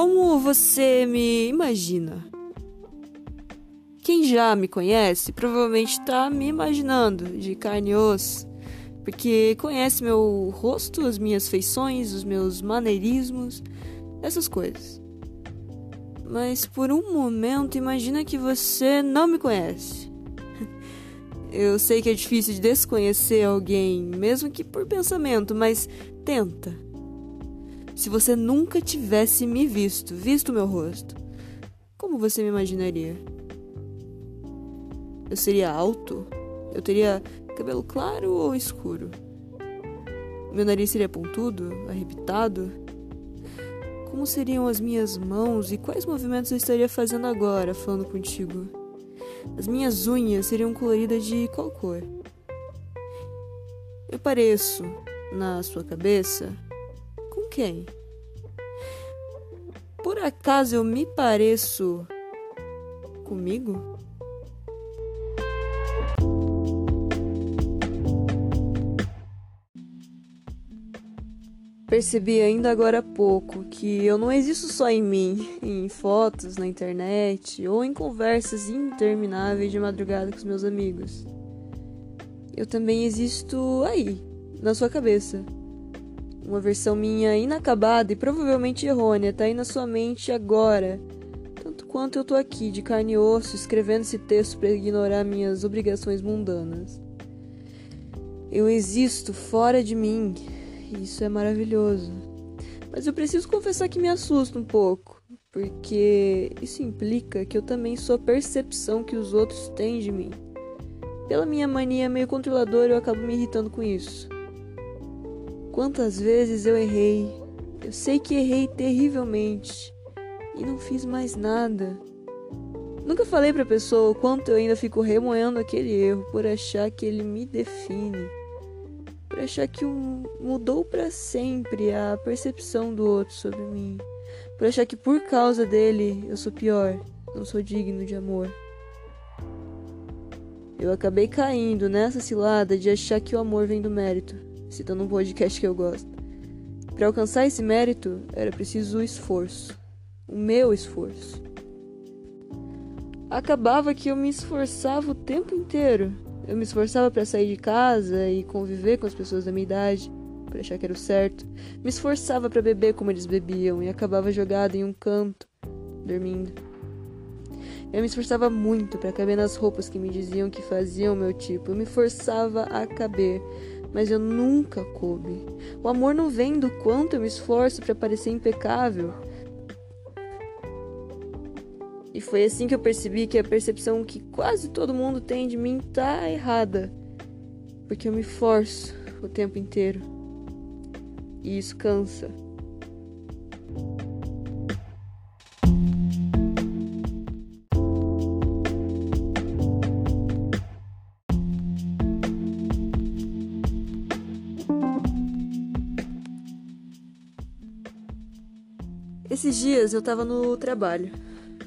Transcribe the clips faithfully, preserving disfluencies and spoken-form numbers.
Como você me imagina? Quem já me conhece provavelmente está me imaginando de carne e osso, porque conhece meu rosto, as minhas feições, os meus maneirismos, essas coisas. Mas por um momento imagina que você não me conhece. Eu sei que é difícil de desconhecer alguém, mesmo que por pensamento, mas tenta. Se você nunca tivesse me visto, visto meu rosto, como você me imaginaria? Eu seria alto? Eu teria cabelo claro ou escuro? Meu nariz seria pontudo, arrebitado? Como seriam as minhas mãos e quais movimentos eu estaria fazendo agora, falando contigo? As minhas unhas seriam coloridas de qual cor? Eu pareço, na sua cabeça, com quem? Por acaso eu me pareço comigo? Percebi ainda agora há pouco que eu não existo só em mim, em fotos na internet ou em conversas intermináveis de madrugada com os meus amigos. Eu também existo aí, na sua cabeça. Uma versão minha inacabada e provavelmente errônea tá aí na sua mente agora, tanto quanto eu tô aqui, de carne e osso, escrevendo esse texto para ignorar minhas obrigações mundanas. Eu existo fora de mim. Isso é maravilhoso. Mas eu preciso confessar que me assusta um pouco, porque isso implica que eu também sou a percepção que os outros têm de mim. Pela minha mania meio controladora, eu acabo me irritando com isso. Quantas vezes eu errei? Eu sei que errei terrivelmente e não fiz mais nada. Nunca falei pra pessoa o quanto eu ainda fico remoendo aquele erro por achar que ele me define. Por achar que mudou para sempre a percepção do outro sobre mim. Por achar que por causa dele eu sou pior, não sou digno de amor. Eu acabei caindo nessa cilada de achar que o amor vem do mérito, citando um podcast que eu gosto. Para alcançar esse mérito, era preciso o esforço. O meu esforço. Acabava que eu me esforçava o tempo inteiro. Eu me esforçava para sair de casa e conviver com as pessoas da minha idade, para achar que era o certo. Me esforçava para beber como eles bebiam e acabava jogada em um canto, dormindo. Eu me esforçava muito para caber nas roupas que me diziam que faziam o meu tipo. Eu me forçava a caber, mas eu nunca coube. O amor não vem do quanto eu me esforço para parecer impecável. E foi assim que eu percebi que a percepção que quase todo mundo tem de mim tá errada. Porque eu me forço o tempo inteiro. E isso cansa. Esses dias eu tava no trabalho,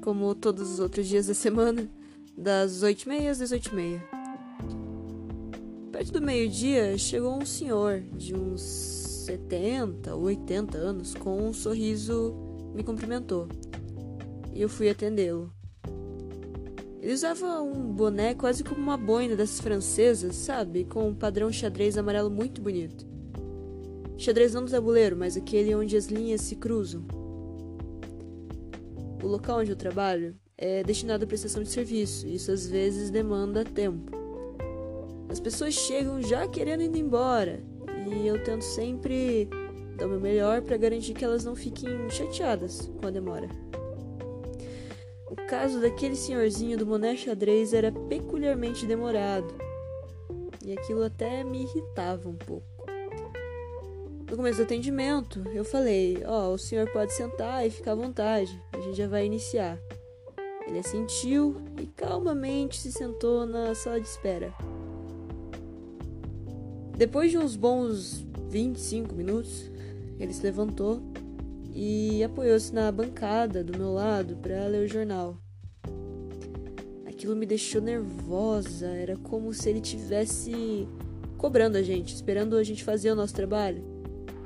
como todos os outros dias da semana, das oito e meia às dezoito e meia. Perto do meio-dia, chegou um senhor de uns setenta ou oitenta anos, com um sorriso, me cumprimentou. E eu fui atendê-lo. Ele usava um boné quase como uma boina dessas francesas, sabe? Com um padrão xadrez amarelo muito bonito. Xadrez não do tabuleiro, mas aquele onde as linhas se cruzam. O local onde eu trabalho é destinado à prestação de serviço, e isso às vezes demanda tempo. As pessoas chegam já querendo ir embora, e eu tento sempre dar o meu melhor para garantir que elas não fiquem chateadas com a demora. O caso daquele senhorzinho do boné xadrez era peculiarmente demorado, e aquilo até me irritava um pouco. No começo do atendimento, eu falei, ó, oh, o senhor pode sentar e ficar à vontade, a gente já vai iniciar. Ele assentiu e calmamente se sentou na sala de espera. Depois de uns bons vinte e cinco minutos, ele se levantou e apoiou-se na bancada do meu lado para ler o jornal. Aquilo me deixou nervosa, era como se ele estivesse cobrando a gente, esperando a gente fazer o nosso trabalho.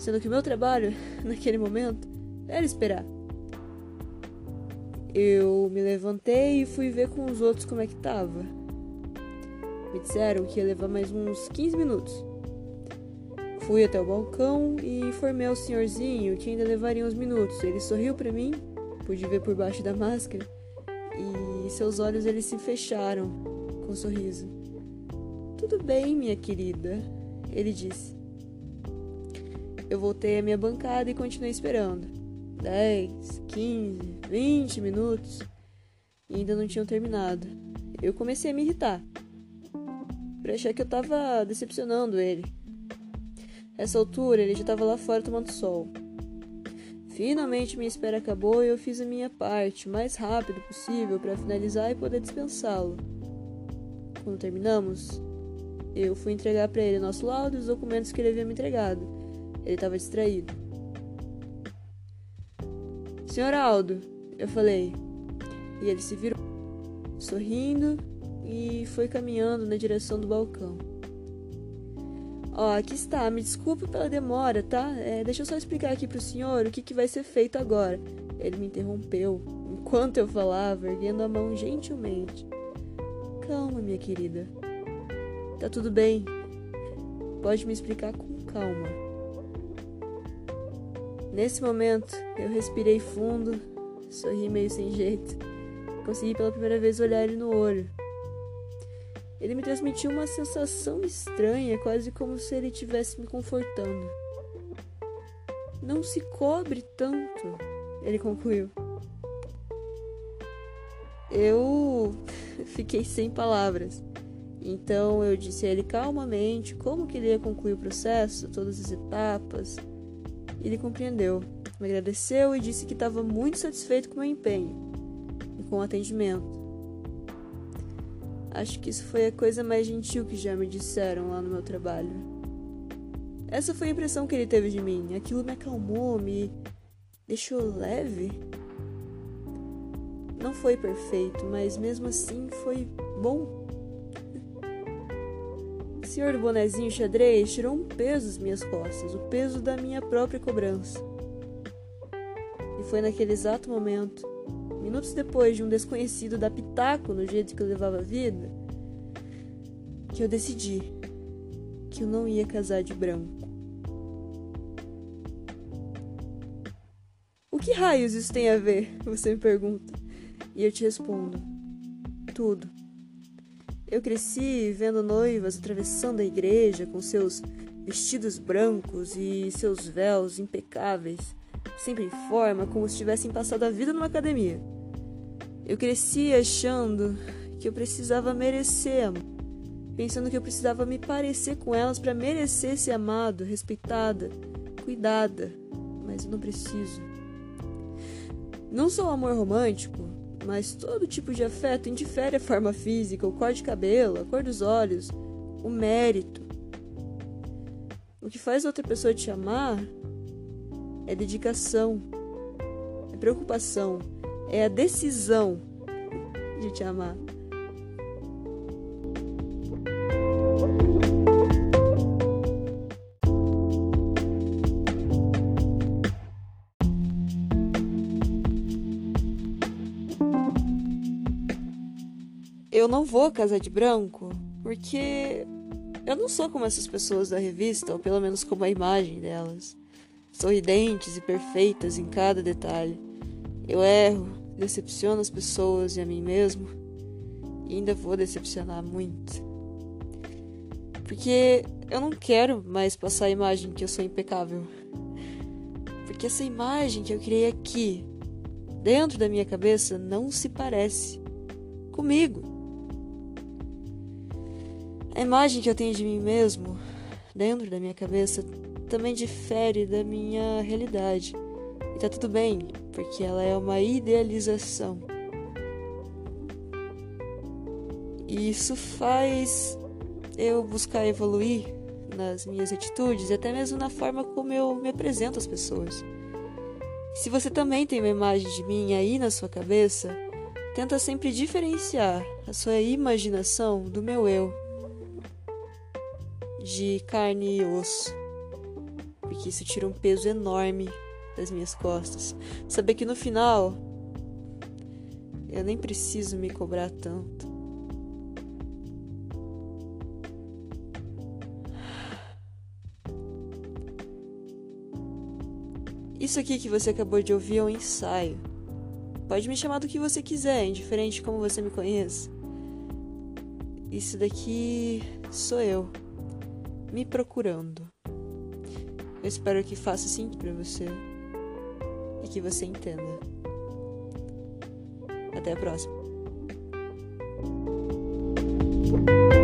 Sendo que o meu trabalho, naquele momento, era esperar. Eu me levantei e fui ver com os outros como é que tava. Me disseram que ia levar mais uns quinze minutos. Fui até o balcão e informei ao senhorzinho que ainda levaria uns minutos. Ele sorriu pra mim, pude ver por baixo da máscara, e seus olhos eles se fecharam com um sorriso. Tudo bem, minha querida, ele disse. Eu voltei à minha bancada e continuei esperando. dez, quinze, vinte minutos e ainda não tinham terminado. Eu comecei a me irritar, por achar que eu tava decepcionando ele. Nessa altura ele já tava lá fora tomando sol. Finalmente minha espera acabou e eu fiz a minha parte o mais rápido possível para finalizar e poder dispensá-lo. Quando terminamos, eu fui entregar para ele o nosso laudo e os documentos que ele havia me entregado. Ele estava distraído. Senhor Aldo, eu falei. E ele se virou, sorrindo, e foi caminhando na direção do balcão. Ó, aqui está, me desculpe pela demora, tá? É, deixa eu só explicar aqui pro senhor o que, que vai ser feito agora. Ele me interrompeu, enquanto eu falava, erguendo a mão gentilmente. Calma, minha querida. Tá tudo bem. Pode me explicar com calma. Nesse momento, eu respirei fundo, sorri meio sem jeito. Consegui pela primeira vez olhar ele no olho. Ele me transmitiu uma sensação estranha, quase como se ele estivesse me confortando. Não se cobre tanto, ele concluiu. Eu fiquei sem palavras. Então eu disse a ele calmamente como que ele ia concluir o processo, todas as etapas. Ele compreendeu, me agradeceu e disse que estava muito satisfeito com o meu empenho e com o atendimento. Acho que isso foi a coisa mais gentil que já me disseram lá no meu trabalho. Essa foi a impressão que ele teve de mim. Aquilo me acalmou, me deixou leve. Não foi perfeito, mas mesmo assim foi bom. O senhor do bonezinho xadrez tirou um peso das minhas costas, o peso da minha própria cobrança. E foi naquele exato momento, minutos depois de um desconhecido dar pitaco no jeito que eu levava a vida, que eu decidi que eu não ia casar de branco. O que raios isso tem a ver? Você me pergunta. E eu te respondo. Tudo. Eu cresci vendo noivas atravessando a igreja com seus vestidos brancos e seus véus impecáveis, sempre em forma, como se tivessem passado a vida numa academia. Eu cresci achando que eu precisava merecer, pensando que eu precisava me parecer com elas para merecer ser amado, respeitada, cuidada, mas eu não preciso. Não só o amor romântico, mas todo tipo de afeto indifere a forma física, o cor de cabelo, a cor dos olhos, o mérito. O que faz outra pessoa te amar é dedicação, é preocupação, é a decisão de te amar. Eu não vou casar de branco porque eu não sou como essas pessoas da revista, ou pelo menos como a imagem delas. Sorridentes e perfeitas em cada detalhe. Eu erro, decepciono as pessoas e a mim mesmo. E ainda vou decepcionar muito. Porque eu não quero mais passar a imagem que eu sou impecável. Porque essa imagem que eu criei aqui, dentro da minha cabeça, não se parece comigo. A imagem que eu tenho de mim mesmo, dentro da minha cabeça, também difere da minha realidade. E tá tudo bem, porque ela é uma idealização. E isso faz eu buscar evoluir nas minhas atitudes e até mesmo na forma como eu me apresento às pessoas. Se você também tem uma imagem de mim aí na sua cabeça, tenta sempre diferenciar a sua imaginação do meu eu, de carne e osso. Porque isso tira um peso enorme das minhas costas. Saber que no final Eu nem preciso me cobrar tanto. Isso aqui que você acabou de ouvir é um ensaio. Pode me chamar do que você quiser, indiferente de como você me conheça. Isso daqui sou eu, me procurando. Eu espero que faça sentido pra você e que você entenda. Até a próxima.